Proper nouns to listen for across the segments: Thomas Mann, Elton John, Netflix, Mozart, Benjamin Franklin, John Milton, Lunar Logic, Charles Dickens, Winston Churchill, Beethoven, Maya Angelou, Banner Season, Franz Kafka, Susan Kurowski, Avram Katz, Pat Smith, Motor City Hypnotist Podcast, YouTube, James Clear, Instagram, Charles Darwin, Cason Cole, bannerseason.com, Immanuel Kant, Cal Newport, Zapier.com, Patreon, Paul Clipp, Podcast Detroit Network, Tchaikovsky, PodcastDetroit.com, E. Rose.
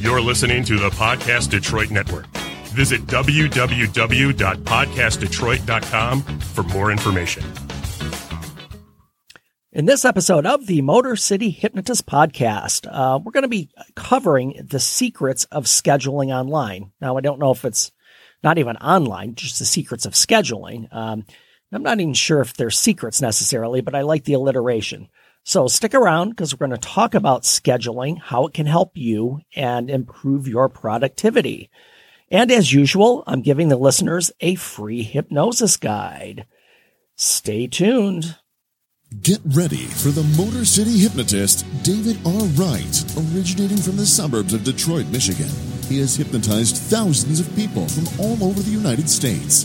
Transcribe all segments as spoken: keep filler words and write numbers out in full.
You're listening to the Podcast Detroit Network. Visit w w w dot podcast detroit dot com for more information. In this episode of the Motor City Hypnotist Podcast, uh, we're going to be covering the secrets of scheduling online. Now, I don't know if it's not even online, just the secrets of scheduling. Um, I'm not even sure if they're secrets necessarily, but I like the alliteration. So stick around because we're going to talk about scheduling, how it can help you and improve your productivity. And as usual, I'm giving the listeners a free hypnosis guide. Stay tuned. Get ready for the Motor City Hypnotist, David R. Wright, originating from the suburbs of Detroit, Michigan. He has hypnotized thousands of people from all over the United States.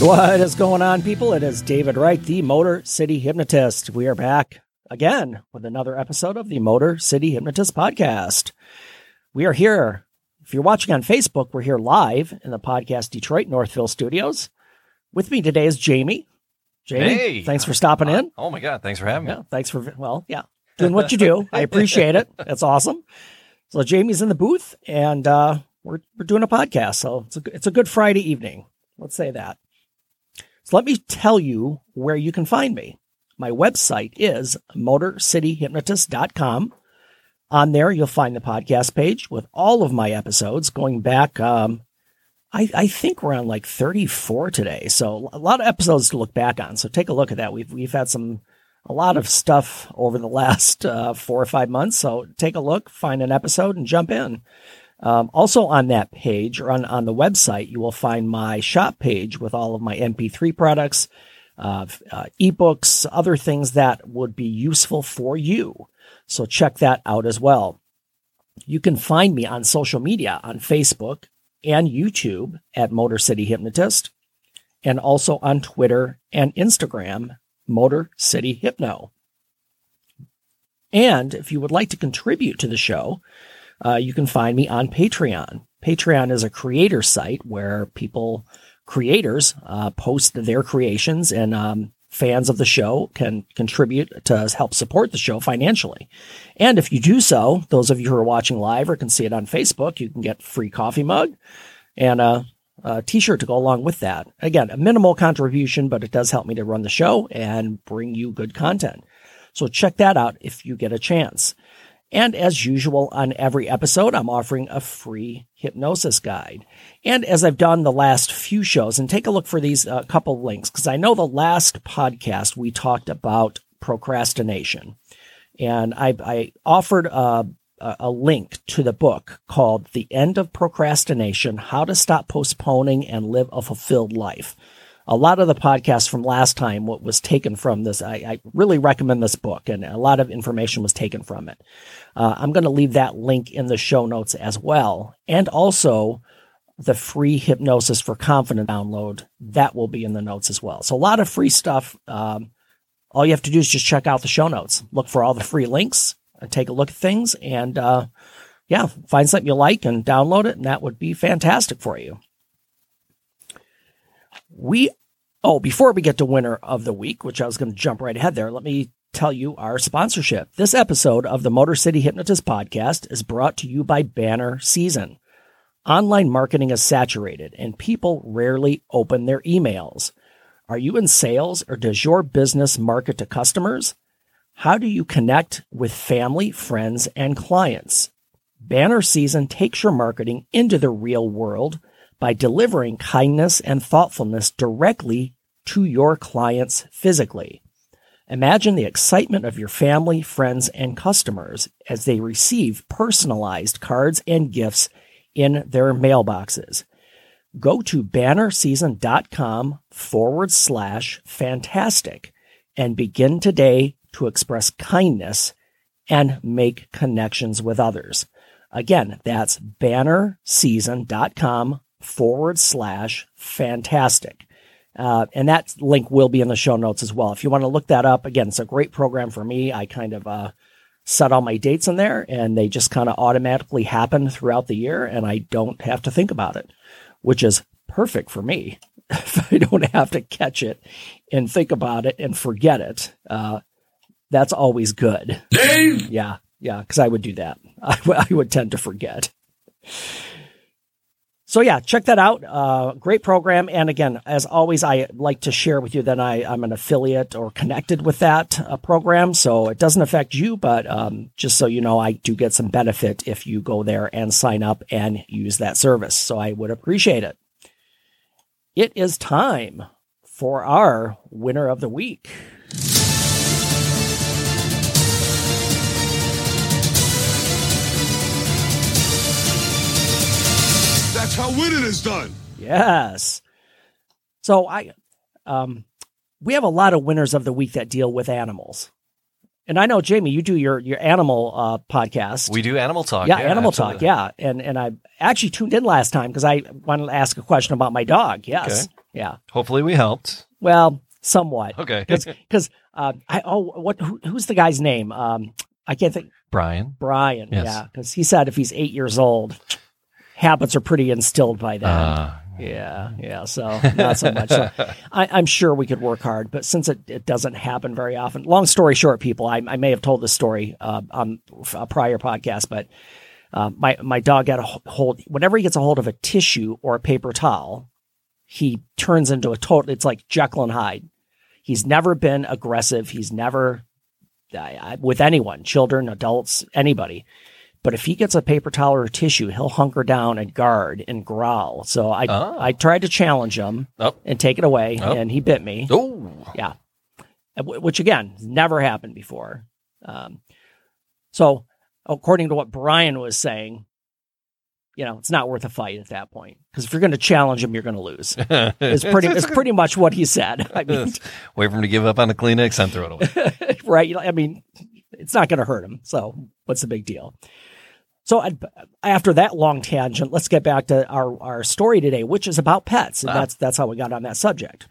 What is going on, people? It is David Wright, the Motor City Hypnotist. We are back again with another episode of the Motor City Hypnotist Podcast. We are here. If you're watching on Facebook, we're here live in the Podcast Detroit Northville studios. With me today is Jamie. Jamie, hey, thanks for stopping in. Oh, my God. Thanks for having me. Yeah, thanks for, well, yeah, doing what you do. I appreciate it. That's awesome. So Jamie's in the booth, and uh, we're we're doing a podcast, so it's a, it's a good Friday evening. Let's say that. So let me tell you where you can find me. My website is motor city hypnotist dot com. On there, you'll find the podcast page with all of my episodes going back. Um, I, I think we're on like thirty-four today. So a lot of episodes to look back on. So take a look at that. We've, we've had some, a lot of stuff over the last uh, four or five months. So take a look, find an episode and jump in. Um, also on that page or on, on the website, you will find my shop page with all of my M P three products, uh, uh, ebooks, other things that would be useful for you. So check that out as well. You can find me on social media, on Facebook and YouTube at Motor City Hypnotist, and also on Twitter and Instagram, Motor City Hypno. And if you would like to contribute to the show, Uh, you can find me on Patreon. Patreon is a creator site where people, creators, uh, post their creations, and um, fans of the show can contribute to help support the show financially. And if you do so, those of you who are watching live or can see it on Facebook, you can get a free coffee mug and a, a t-shirt to go along with that. Again, a minimal contribution, but it does help me to run the show and bring you good content. So check that out if you get a chance. And as usual, on every episode, I'm offering a free hypnosis guide. And as I've done the last few shows, and take a look for these uh, couple links, because I know the last podcast we talked about procrastination. And I, I offered a, a link to the book called The End of Procrastination, How to Stop Postponing and Live a Fulfilled Life. A lot of the podcast from last time, what was taken from this, I, I really recommend this book, and a lot of information was taken from it. Uh, I'm going to leave that link in the show notes as well. And also the free hypnosis for confident download that will be in the notes as well. So a lot of free stuff. Um, all you have to do is just check out the show notes, look for all the free links and take a look at things, and uh, yeah, find something you like and download it. And that would be fantastic for you. We Oh, before we get to winner of the week, which I was going to jump right ahead there, let me tell you our sponsorship. This episode of the Motor City Hypnotist Podcast is brought to you by Banner Season. Online marketing is saturated, and people rarely open their emails. Are you in sales, or does your business market to customers? How do you connect with family, friends, and clients? Banner Season takes your marketing into the real world by delivering kindness and thoughtfulness directly to your clients physically. Imagine the excitement of your family, friends, and customers as they receive personalized cards and gifts in their mailboxes. Go to bannerseason.com forward slash fantastic and begin today to express kindness and make connections with others. Again, that's bannerseason.com forward slash fantastic. Uh, and that link will be in the show notes as well. If you want to look that up, again, it's a great program for me. I kind of uh, set all my dates in there, and they just kind of automatically happen throughout the year, and I don't have to think about it, which is perfect for me. If I don't have to catch it and think about it and forget it, uh, that's always good. Dave! Yeah, yeah, because I would do that. I, w- I would tend to forget. So yeah, check that out. Uh, great program. And again, as always, I like to share with you that I, I'm an affiliate or connected with that uh, program. So it doesn't affect you, but um, just so you know, I do get some benefit if you go there and sign up and use that service. So I would appreciate it. It is time for our winner of the week. That's how winning is done. Yes. So I, um, we have a lot of winners of the week that deal with animals, and I know, Jamie, you do your your animal uh, podcast. We do Animal Talk. Yeah, yeah Animal absolutely. Talk. Yeah, and and I actually tuned in last time because I wanted to ask a question about my dog. Yes. Okay. Yeah. Hopefully, we helped. Well, somewhat. Okay. Because uh, I oh what who, who's the guy's name? Um, I can't think. Brian. Brian. Yes. Yeah, because he said if he's eight years old. Habits are pretty instilled by that. Uh, yeah, yeah, so not so much. So I, I'm sure we could work hard, but since it, it doesn't happen very often, long story short, people, I, I may have told this story uh, on a prior podcast, but uh, my, my dog got a hold, whenever he gets a hold of a tissue or a paper towel, he turns into a total, it's like Jekyll and Hyde. He's never been aggressive. He's never, uh, with anyone, children, adults, anybody. But if he gets a paper towel or tissue, he'll hunker down and guard and growl. So I oh. I tried to challenge him oh. and take it away, oh. and he bit me. Oh, yeah, which again never happened before. Um, so according to what Brian was saying, you know, it's not worth a fight at that point because if you're going to challenge him, you're going to lose. It's pretty it's pretty much what he said. I mean, wait for him to give up on the Kleenex and throw it away. Right? I mean, it's not going to hurt him. So what's the big deal? So I'd, after that long tangent, let's get back to our, our story today, which is about pets. And wow. that's that's how we got on that subject.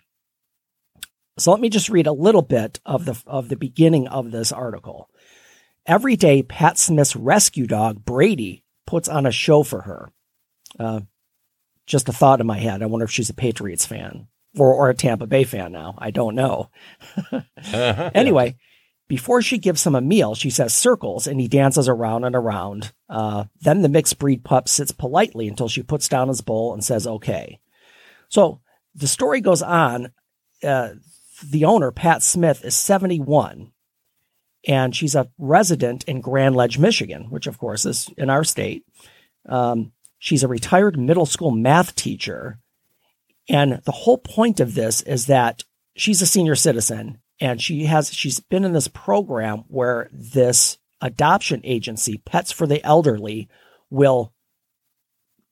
So let me just read a little bit of the of the beginning of this article. Every day, Pat Smith's rescue dog, Brady, puts on a show for her. Uh, just a thought in my head. I wonder if she's a Patriots fan or, or a Tampa Bay fan now. I don't know. uh-huh. Anyway. Before she gives him a meal, she says circles, and he dances around and around. Uh, then the mixed breed pup sits politely until she puts down his bowl and says, okay. So the story goes on. Uh, the owner, Pat Smith, is seventy-one, and she's a resident in Grand Ledge, Michigan, which, of course, is in our state. Um, she's a retired middle school math teacher, and the whole point of this is that she's a senior citizen. And she has, she's been in this program where this adoption agency, Pets for the Elderly, will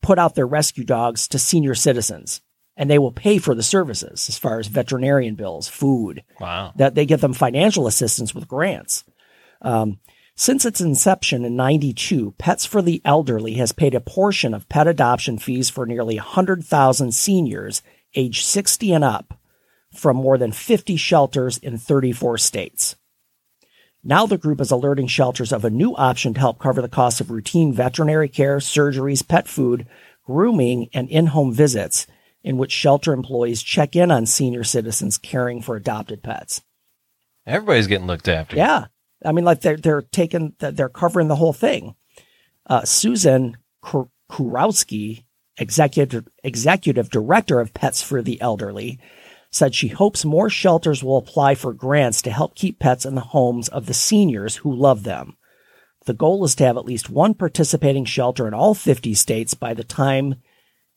put out their rescue dogs to senior citizens, and they will pay for the services as far as veterinarian bills, food. Wow. That they give them financial assistance with grants. Um, since its inception in ninety-two, Pets for the Elderly has paid a portion of pet adoption fees for nearly one hundred thousand seniors age sixty and up, from more than fifty shelters in thirty-four states. Now the group is alerting shelters of a new option to help cover the cost of routine veterinary care, surgeries, pet food, grooming, and in-home visits, in which shelter employees check in on senior citizens caring for adopted pets. Everybody's getting looked after. Yeah. I mean, like they're, they're taking, they're covering the whole thing. Uh, Susan Kurowski, executive, executive director of Pets for the Elderly, said she hopes more shelters will apply for grants to help keep pets in the homes of the seniors who love them. The goal is to have at least one participating shelter in all fifty states by the time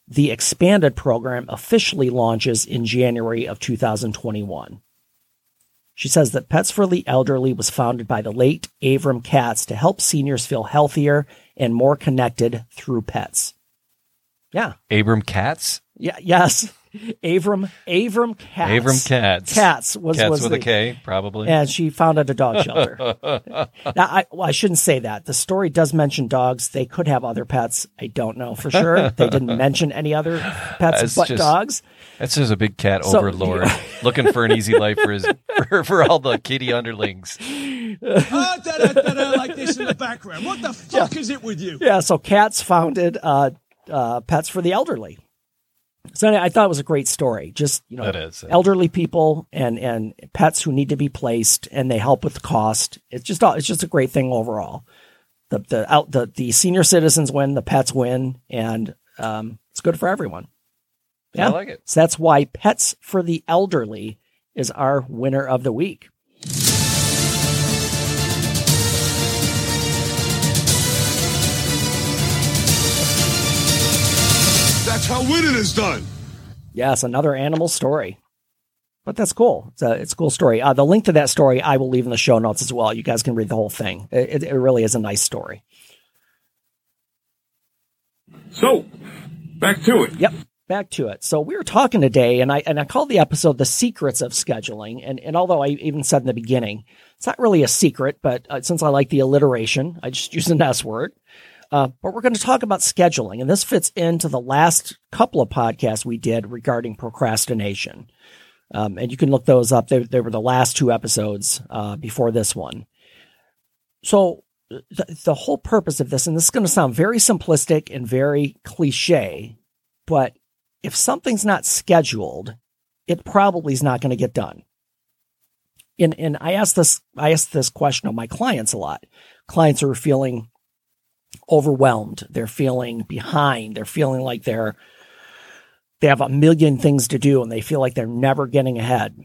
the expanded program officially launches in January of two thousand twenty-one. She says that Pets for the Elderly was founded by the late Avram Katz to help seniors feel healthier and more connected through pets. Yeah. Avram Katz? Yeah. Yes. Avram Avram Katz. Avram Katz. Katz was, Katz was with the, a K, probably. And she founded a dog shelter. Now, I, well, I shouldn't say that. The story does mention dogs. They could have other pets. I don't know for sure. They didn't mention any other pets that's but just, dogs. That's just a big cat so, overlord yeah. looking for an easy life for his for, for all the kitty underlings. Oh, da, da, da, da, like this in the background. What the fuck yeah. is it with you? Yeah, so Katz founded uh, uh, Pets for the Elderly. So I thought it was a great story. Just, you know, that is, that elderly is. people and, and pets who need to be placed, and they help with the cost. It's just it's just a great thing overall. The the out the, the senior citizens win, the pets win, and um, it's good for everyone. Yeah, I like it. So that's why Pets for the Elderly is our winner of the week. That's how winning is done. Yes, another animal story. But that's cool. It's a, it's a cool story. Uh, the link to that story I will leave in the show notes as well. You guys can read the whole thing. It, it really is a nice story. So, back to it. Yep, back to it. So we were talking today, and I and I called the episode The Secrets of Scheduling. And, and although I even said in the beginning, it's not really a secret, but uh, since I like the alliteration, I just use an S word. Uh, but we're going to talk about scheduling, and this fits into the last couple of podcasts we did regarding procrastination. Um, and you can look those up. They, they were the last two episodes uh, before this one. So th- the whole purpose of this, and this is going to sound very simplistic and very cliche, but if something's not scheduled, it probably is not going to get done. And and I asked this I asked this question of my clients a lot. Clients are feeling overwhelmed. They're feeling behind. They're feeling like they're, they have a million things to do, and they feel like they're never getting ahead.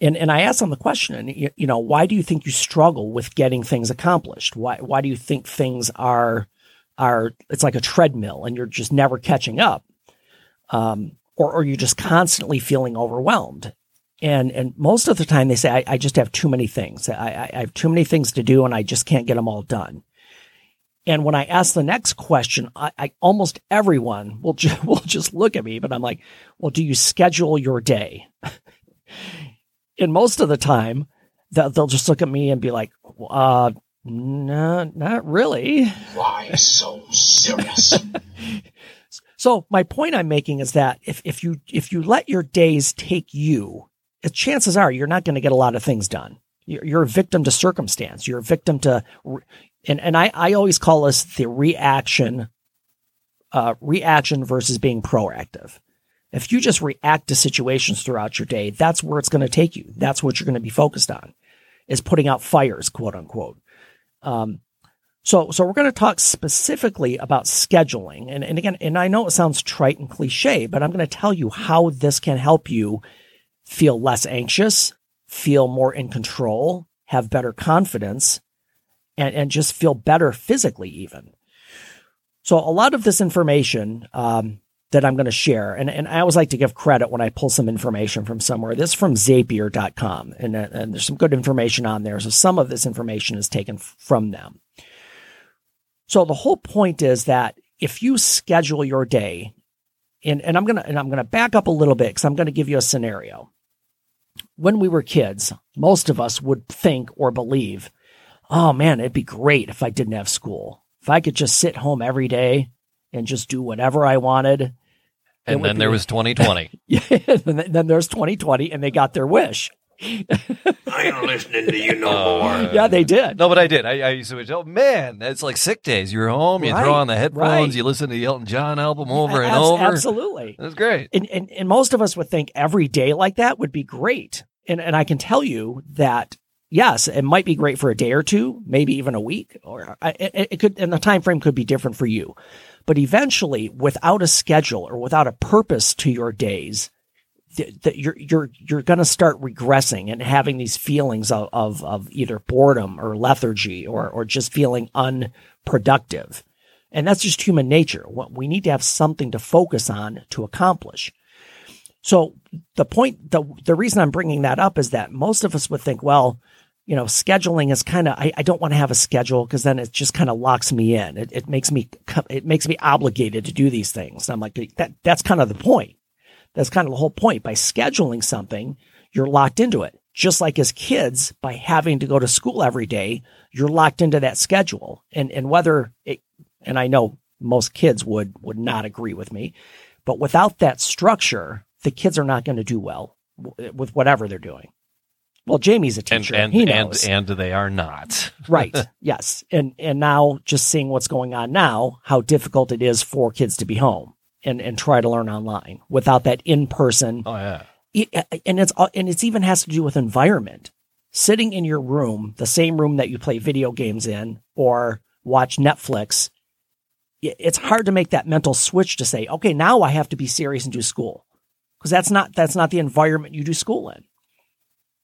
And and I asked them the question, and you, you know, why do you think you struggle with getting things accomplished? Why why do you think things are, are, it's like a treadmill and you're just never catching up? Um, or, or you're just constantly feeling overwhelmed. And, and most of the time they say, I, I just have too many things. I, I have too many things to do, and I just can't get them all done. And when I ask the next question, I, I almost everyone will, ju- will just look at me, but I'm like, well, do you schedule your day? And most of the time, th- they'll just look at me and be like, uh, no, not really. Why so serious? So my point I'm making is that if, if you if you let your days take you, chances are you're not going to get a lot of things done. You're, you're a victim to circumstance. You're a victim to... Re- And and I, I always call this the reaction, uh, reaction versus being proactive. If you just react to situations throughout your day, that's where it's going to take you. That's what you're going to be focused on, is putting out fires, quote unquote. Um, so so we're going to talk specifically about scheduling. And, and again, and I know it sounds trite and cliche, but I'm going to tell you how this can help you feel less anxious, feel more in control, have better confidence, and and just feel better physically even. So a lot of this information um, that I'm going to share, and, and I always like to give credit when I pull some information from somewhere. This is from Zapier dot com, and, and there's some good information on there. So some of this information is taken f- from them. So the whole point is that if you schedule your day, and, and I'm going to and I'm going to back up a little bit, because I'm going to give you a scenario. When we were kids, most of us would think or believe, oh man, it'd be great if I didn't have school. If I could just sit home every day and just do whatever I wanted. And then there was twenty twenty. Yeah, and then there's twenty twenty, and they got their wish. I ain't listening to you no more. Uh, yeah, they did. No, but I did. I, I used to tell, man, it's like sick days. You're home, you right, throw on the headphones, right. You listen to the Elton John album over As- and over. Absolutely. That's great. And, and and most of us would think every day like that would be great. And and I can tell you that yes, it might be great for a day or two, maybe even a week, or it, it could, and the time frame could be different for you. But eventually, without a schedule or without a purpose to your days, that th- you're you're you're going to start regressing and having these feelings of, of of either boredom or lethargy or or just feeling unproductive, and that's just human nature. What we need to have something to focus on to accomplish. So the point, the the reason I'm bringing that up is that most of us would think, well, you know, scheduling is kind of, I, I don't want to have a schedule because then it just kind of locks me in. It, it makes me, it makes me obligated to do these things. And I'm like, that that's kind of the point. That's kind of the whole point. By scheduling something, you're locked into it. Just like as kids, by having to go to school every day, you're locked into that schedule. And and whether it, and I know most kids would would not agree with me, but without that structure, the kids are not going to do well with whatever they're doing. Well, Jamie's a teacher. And, and, he knows. and, and they are not. Right. Yes. And and now just seeing what's going on now, how difficult it is for kids to be home and, and try to learn online without that in-person. Oh, yeah. It, and it's and it's even has to do with environment. Sitting in your room, the same room that you play video games in or watch Netflix, it's hard to make that mental switch to say, okay, now I have to be serious and do school. Because that's not that's not the environment you do school in.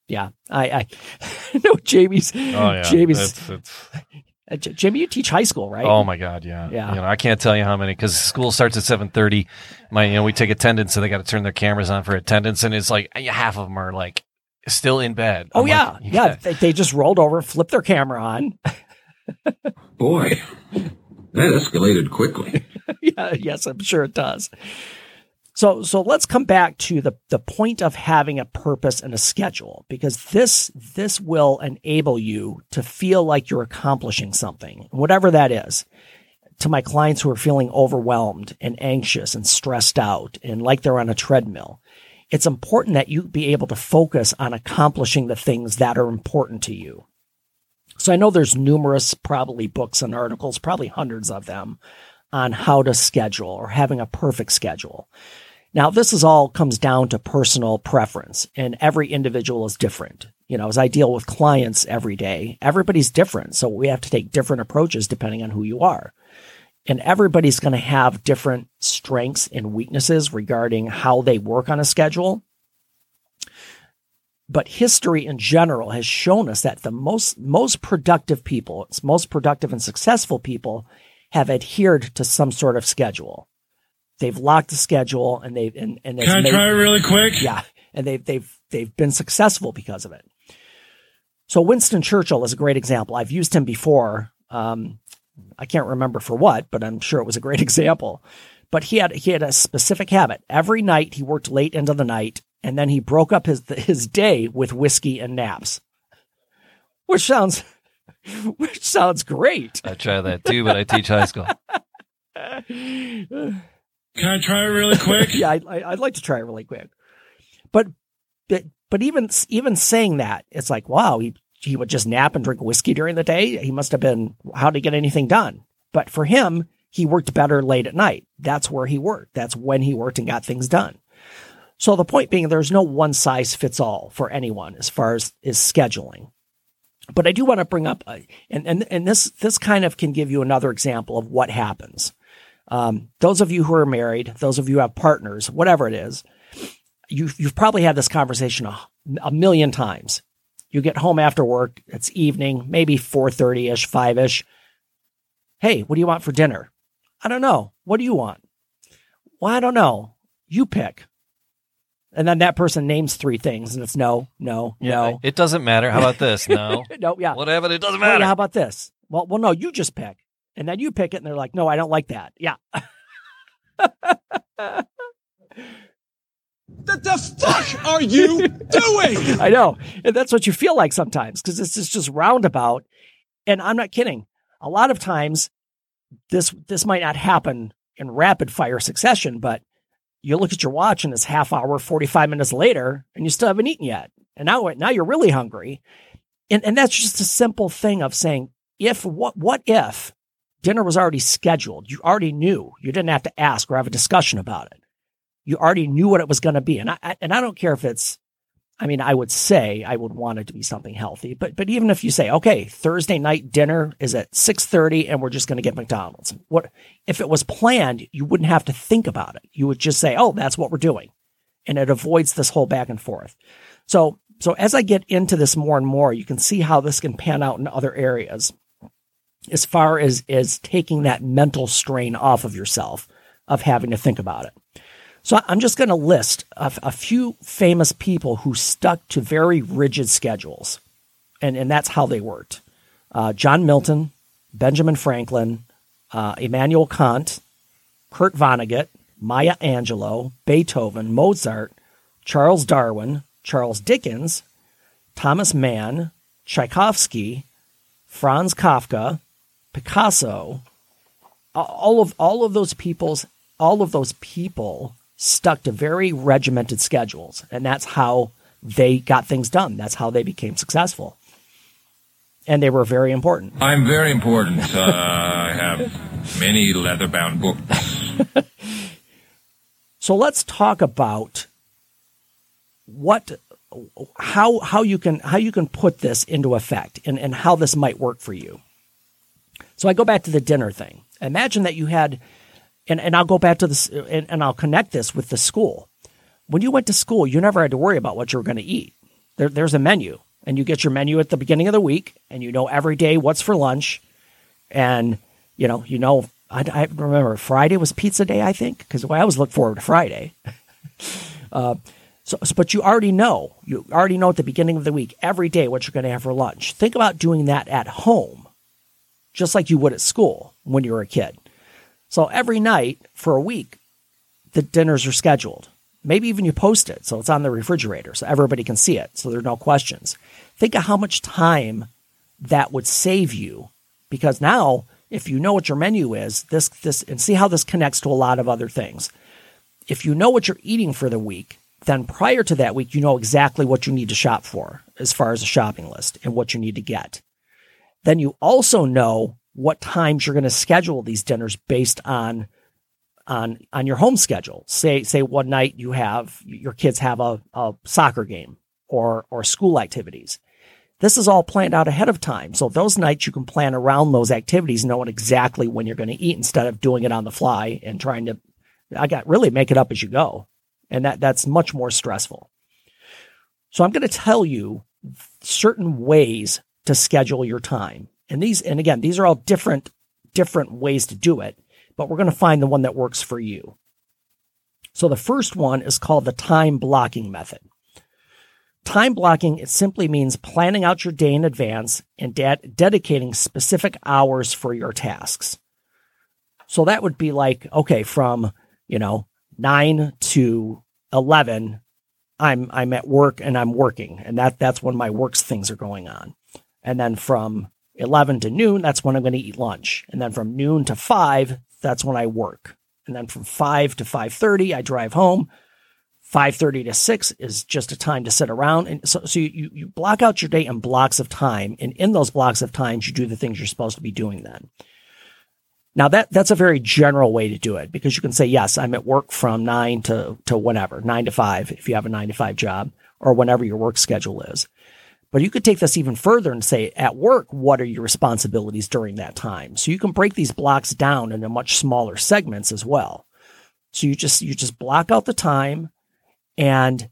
Yeah, I, I know Jamie's. Oh, yeah. Jamie's. It's, it's... Jamie, you teach high school, right? Oh my God, yeah, yeah. You know, I can't tell you how many, because school starts at seven thirty. My, you know, we take attendance, so they got to turn their cameras on for attendance, and it's like half of them are like still in bed. Oh I'm yeah, like, yeah. yeah. They, they just rolled over, flipped their camera on. Boy, that escalated quickly. Yeah, yes, I'm sure it does. So so let's come back to the, the point of having a purpose and a schedule, because this this will enable you to feel like you're accomplishing something, whatever that is. To my clients who are feeling overwhelmed and anxious and stressed out and like they're on a treadmill, it's important that you be able to focus on accomplishing the things that are important to you. So I know there's numerous probably books and articles, probably hundreds of them, on how to schedule or having a perfect schedule. Now, this is all comes down to personal preference, and every individual is different. You know, as I deal with clients every day, everybody's different. So we have to take different approaches depending on who you are. And everybody's going to have different strengths and weaknesses regarding how they work on a schedule. But history in general has shown us that the most, most productive people, most productive and successful people have adhered to some sort of schedule. They've locked the schedule, and they've and, and they've Can I made, try it really quick? Yeah, and they've they've they've been successful because of it. So Winston Churchill is a great example. I've used him before. Um, I can't remember for what, but I'm sure it was a great example. But he had he had a specific habit. Every night he worked late into the night, and then he broke up his his day with whiskey and naps, which sounds. Which sounds great. I try that too, but I teach high school. Can I try it really quick? Yeah, I, I, I'd like to try it really quick. But but, but even, even saying that, it's like, wow, he, he would just nap and drink whiskey during the day. He must have been, how to get anything done? But for him, he worked better late at night. That's where he worked. That's when he worked and got things done. So the point being, there's no one size fits all for anyone as far as is scheduling. But I do want to bring up, uh, and, and and this this kind of can give you another example of what happens. Um, those of you who are married, those of you who have partners, whatever it is, you've, you've probably had this conversation a, a million times. You get home after work, it's evening, maybe four thirty-ish, five-ish. Hey, what do you want for dinner? I don't know. What do you want? Well, I don't know. You pick. And then that person names three things, and it's no, no, yeah, no. It doesn't matter. How about this? No. No, yeah. Whatever, it doesn't matter. Well, how about this? Well, well, no, you just pick. And then you pick it, and they're like, no, I don't like that. Yeah. What the fuck are you doing? I know. And that's what you feel like sometimes, because this is just roundabout. And I'm not kidding. A lot of times, this this might not happen in rapid-fire succession, but you look at your watch and it's half hour, forty-five minutes later, and you still haven't eaten yet. And now, now you're really hungry. And and that's just a simple thing of saying, if what, what if dinner was already scheduled? You already knew. You didn't have to ask or have a discussion about it. You already knew what it was going to be. And I, and I don't care if it's, I mean, I would say I would want it to be something healthy, but, but even if you say, okay, Thursday night dinner is at six thirty and we're just going to get McDonald's. What if it was planned? You wouldn't have to think about it. You would just say, oh, that's what we're doing. And it avoids this whole back and forth. So, so as I get into this more and more, you can see how this can pan out in other areas as far as, as taking that mental strain off of yourself of having to think about it. So I'm just going to list a, a few famous people who stuck to very rigid schedules, and, and that's how they worked. Uh, John Milton, Benjamin Franklin, uh, Immanuel Kant, Kurt Vonnegut, Maya Angelou, Beethoven, Mozart, Charles Darwin, Charles Dickens, Thomas Mann, Tchaikovsky, Franz Kafka, Picasso, all of all of those people's all of those people stuck to very regimented schedules, and that's how they got things done. That's how they became successful, and they were very important. I'm very important. uh, I have many leather-bound books. So let's talk about what, how how you can how you can put this into effect, and, and how this might work for you. So I go back to the dinner thing. Imagine that you had, and, and I'll go back to this, and, and I'll connect this with the school. When you went to school, you never had to worry about what you were going to eat. There, there's a menu, and you get your menu at the beginning of the week, and you know every day what's for lunch. And, you know, you know, I, I remember Friday was pizza day, I think, because I always look forward to Friday. uh, so, but you already know. You already know at the beginning of the week, every day, what you're going to have for lunch. Think about doing that at home, just like you would at school when you were a kid. So every night for a week, the dinners are scheduled. Maybe even you post it, so it's on the refrigerator, so everybody can see it, so there are no questions. Think of how much time that would save you, because now, if you know what your menu is, this this and see how this connects to a lot of other things. If you know what you're eating for the week, then prior to that week, you know exactly what you need to shop for as far as a shopping list and what you need to get. Then you also know what times you're going to schedule these dinners based on on on your home schedule. Say say one night you have your kids have a, a soccer game or or school activities. This is all planned out ahead of time. So those nights you can plan around those activities, knowing exactly when you're going to eat instead of doing it on the fly and trying to I got really make it up as you go. And that that's much more stressful. So I'm going to tell you certain ways to schedule your time. And these and again, these are all different different ways to do it, but we're going to find the one that works for you. So the first one is called the time blocking method. Time blocking, it simply means planning out your day in advance and de- dedicating specific hours for your tasks. So that would be like, okay, from, you know, nine to eleven, I'm I'm at work and I'm working, and that that's when my works things are going on. And then from eleven to noon, that's when I'm going to eat lunch. And then from noon to five, that's when I work. And then from five to five thirty, I drive home. five thirty to six is just a time to sit around. And so, so you, you block out your day in blocks of time. And in those blocks of time, you do the things you're supposed to be doing then. Now, that that's a very general way to do it, because you can say, yes, I'm at work from nine to, to whenever, nine to five, if you have a nine to five job, or whenever your work schedule is. But you could take this even further and say, at work, what are your responsibilities during that time? So you can break these blocks down into much smaller segments as well. So you just you just block out the time, and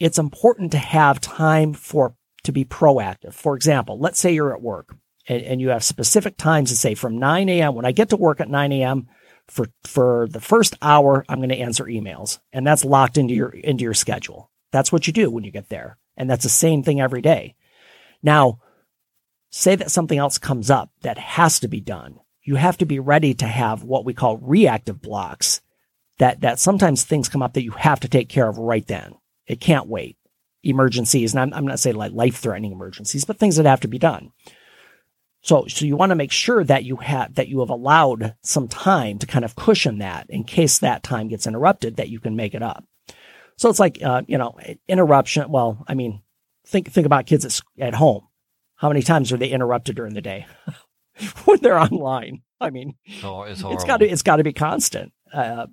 it's important to have time for to be proactive. For example, let's say you're at work and, and you have specific times to say from nine a.m. when I get to work at nine a.m. for for the first hour, I'm going to answer emails, and that's locked into your into your schedule. That's what you do when you get there. And that's the same thing every day. Now, say that something else comes up that has to be done. You have to be ready to have what we call reactive blocks, that, that sometimes things come up that you have to take care of right then. It can't wait. Emergencies, and I'm, I'm not saying like life-threatening emergencies, but things that have to be done. So, so you want to make sure that you have, that you have allowed some time to kind of cushion that in case that time gets interrupted, that you can make it up. So it's like, uh, you know, interruption. Well, I mean, think think about kids at, at home. How many times are they interrupted during the day when they're online? I mean, oh, it's got to it's got to be constant. Uh,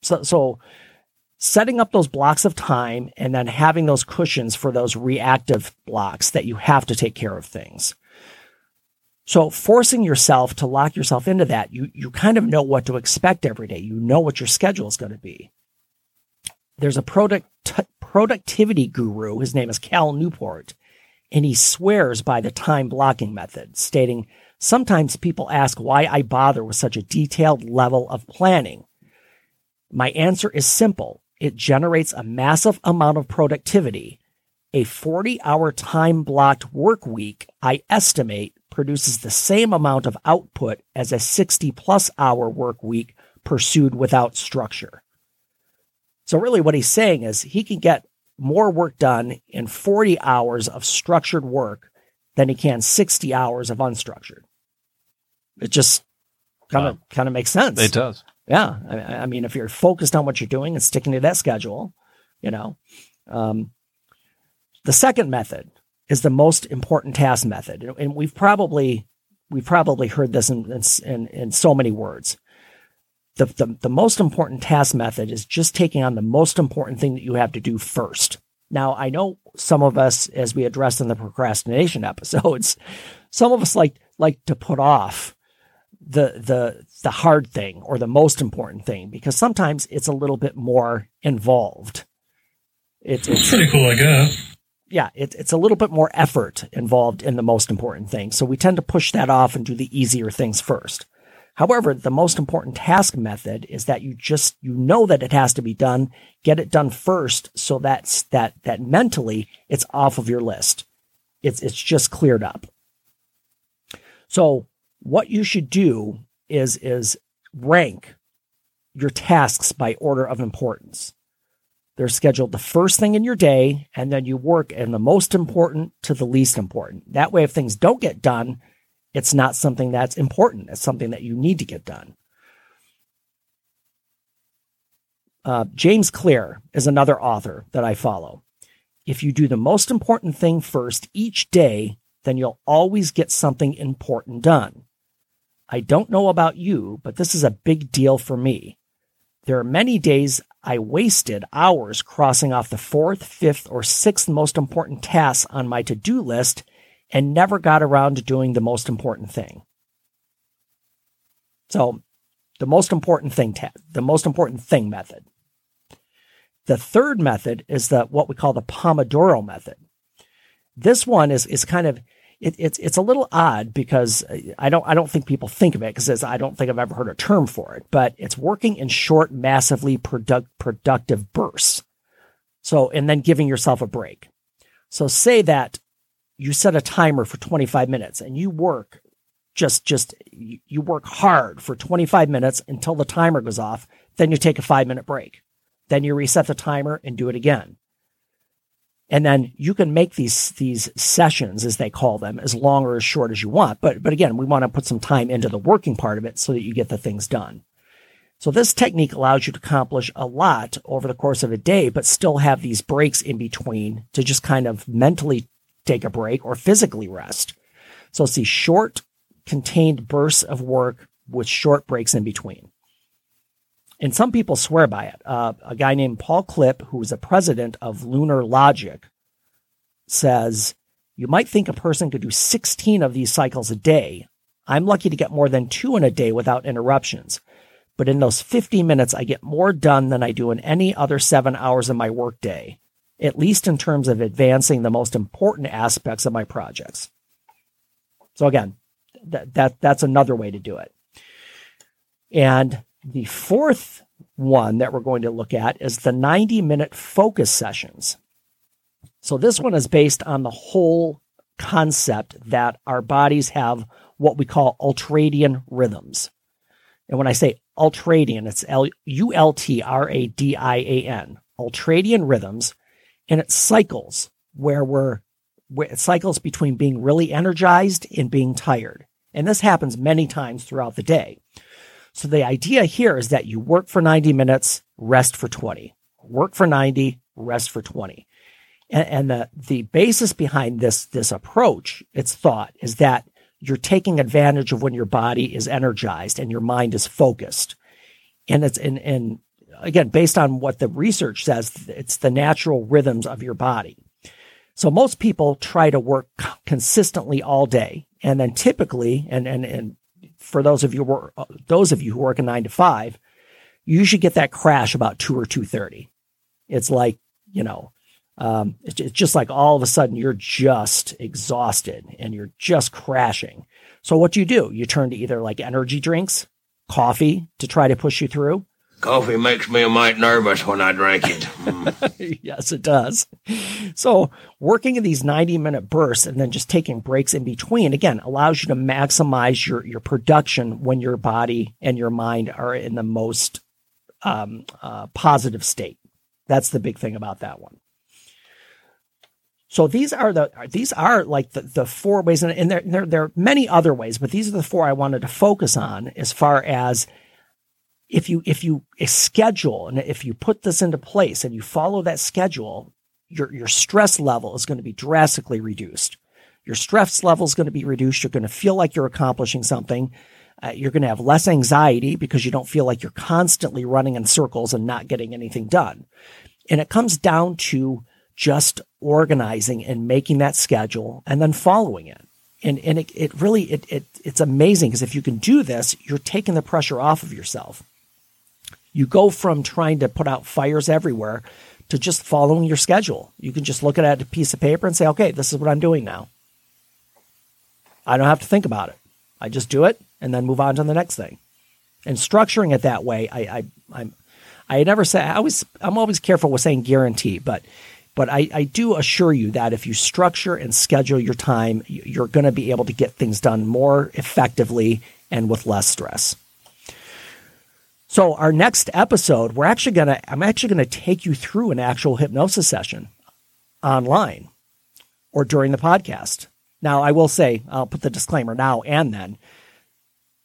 so, so setting up those blocks of time and then having those cushions for those reactive blocks that you have to take care of things. So forcing yourself to lock yourself into that, you you kind of know what to expect every day. You know what your schedule is going to be. There's a product productivity guru. His name is Cal Newport, and he swears by the time blocking method, stating, "Sometimes people ask why I bother with such a detailed level of planning. My answer is simple. It generates a massive amount of productivity. A forty-hour time-blocked work week, I estimate, produces the same amount of output as a sixty-plus hour work week pursued without structure." So really what he's saying is he can get more work done in forty hours of structured work than he can sixty hours of unstructured. It just kind of, wow. kind of makes sense. It does. Yeah. I, I mean, if you're focused on what you're doing and sticking to that schedule, you know, um, the second method is the most important task method. And we've probably, we've probably heard this in, in, in so many words. The, the, the most important task method is just taking on the most important thing that you have to do first. Now, I know some of us, as we addressed in the procrastination episodes, some of us like, like to put off the, the, the hard thing or the most important thing, because sometimes it's a little bit more involved. It, it's pretty cool, I guess. Yeah, it, it's a little bit more effort involved in the most important thing. So we tend to push that off and do the easier things first. However, the most important task method is that you just, you know that it has to be done, get it done first, so that's that, that mentally it's off of your list. It's, it's just cleared up. So what you should do is, is rank your tasks by order of importance. They're scheduled the first thing in your day, and then you work in the most important to the least important. That way, if things don't get done, it's not something that's important. It's something that you need to get done. Uh, James Clear is another author that I follow. If you do the most important thing first each day, then you'll always get something important done. I don't know about you, but this is a big deal for me. There are many days I wasted hours crossing off the fourth, fifth, or sixth most important tasks on my to-do list and never got around to doing the most important thing. So the most important thing, ta- the most important thing method. The third method is the, what we call the Pomodoro method. This one is, is kind of, it, it's, it's a little odd because I don't, I don't think people think of it because I don't think I've ever heard a term for it, but it's working in short, massively product, productive bursts. So, and then giving yourself a break. So say that, you set a timer for twenty-five minutes and you work just, just, you work hard for twenty-five minutes until the timer goes off. Then you take a five minute break. Then you reset the timer and do it again. And then you can make these, these sessions, as they call them, as long or as short as you want. But, but again, we want to put some time into the working part of it so that you get the things done. So this technique allows you to accomplish a lot over the course of a day, but still have these breaks in between to just kind of mentally take a break or physically rest. So see, short, contained bursts of work with short breaks in between. And some people swear by it. Uh, a guy named Paul Clipp, who is the president of Lunar Logic, says, you might think a person could do sixteen of these cycles a day. I'm lucky to get more than two in a day without interruptions. But in those fifty minutes, I get more done than I do in any other seven hours of my workday, at least in terms of advancing the most important aspects of my projects. So again, that, that that's another way to do it. And the fourth one that we're going to look at is the ninety minute focus sessions. So this one is based on the whole concept that our bodies have what we call ultradian rhythms. And when I say ultradian, it's L U L T R A D I A N, ultradian rhythms. And it cycles where we're, where it cycles between being really energized and being tired. And this happens many times throughout the day. So the idea here is that you work for ninety minutes, rest for twenty, work for ninety, rest for twenty. And, and the, the basis behind this, this approach, it's thought, is that you're taking advantage of when your body is energized and your mind is focused. And it's in, in, again, based on what the research says, it's the natural rhythms of your body. So most people try to work consistently all day. And then typically, and, and, and for those of you, who are, those of you who work a nine to five, you usually get that crash about two or two thirty. It's like, you know, um, it's, it's just like all of a sudden you're just exhausted and you're just crashing. So what do you do? You turn to either like energy drinks, coffee to try to push you through. Coffee makes me a mite nervous when I drink it. Mm. Yes, it does. So working in these ninety-minute bursts and then just taking breaks in between, again, allows you to maximize your, your production when your body and your mind are in the most um, uh, positive state. That's the big thing about that one. So these are the these are like the, the four ways, and, and there, there, there are many other ways, but these are the four I wanted to focus on as far as if you if you schedule and if you put this into place and you follow that schedule, your your stress level is going to be drastically reduced. Your stress level is going to be reduced. You're going to feel like you're accomplishing something. Uh, you're going to have less anxiety because you don't feel like you're constantly running in circles and not getting anything done. And it comes down to just organizing and making that schedule and then following it. And and it, it really, it, it it's amazing because if you can do this, you're taking the pressure off of yourself. You go from trying to put out fires everywhere to just following your schedule. You can just look at a piece of paper and say, okay, this is what I'm doing now. I don't have to think about it. I just do it and then move on to the next thing. And structuring it that way, I, I, I'm, I never say, I always, I'm always careful with saying guarantee, but But I, I do assure you that if you structure and schedule your time, you're going to be able to get things done more effectively and with less stress. So our next episode, we're actually going to, I'm actually going to take you through an actual hypnosis session online or during the podcast. Now, I will say, I'll put the disclaimer now and then.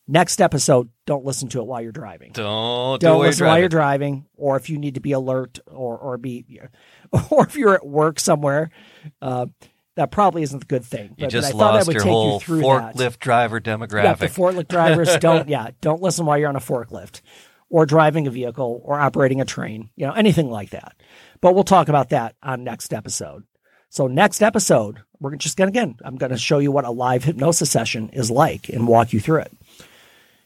Next episode, don't listen to it while you're driving. Don't, don't do listen while you're driving, or if you need to be alert, or or be, or if you're at work somewhere, uh, that probably isn't a good thing. But, you just but I lost thought I would your take whole you through forklift that. driver demographic. Yeah, the forklift drivers don't. Yeah, don't listen while you're on a forklift, or driving a vehicle, or operating a train. You know, anything like that. But we'll talk about that on next episode. So next episode, we're just going to again, I'm going to show you what a live hypnosis session is like and walk you through it.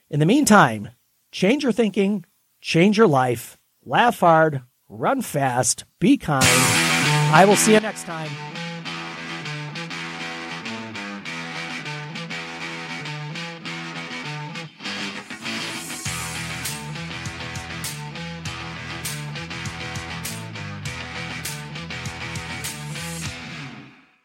In the meantime, change your thinking, change your life, laugh hard, run fast, be kind. I will see you next time.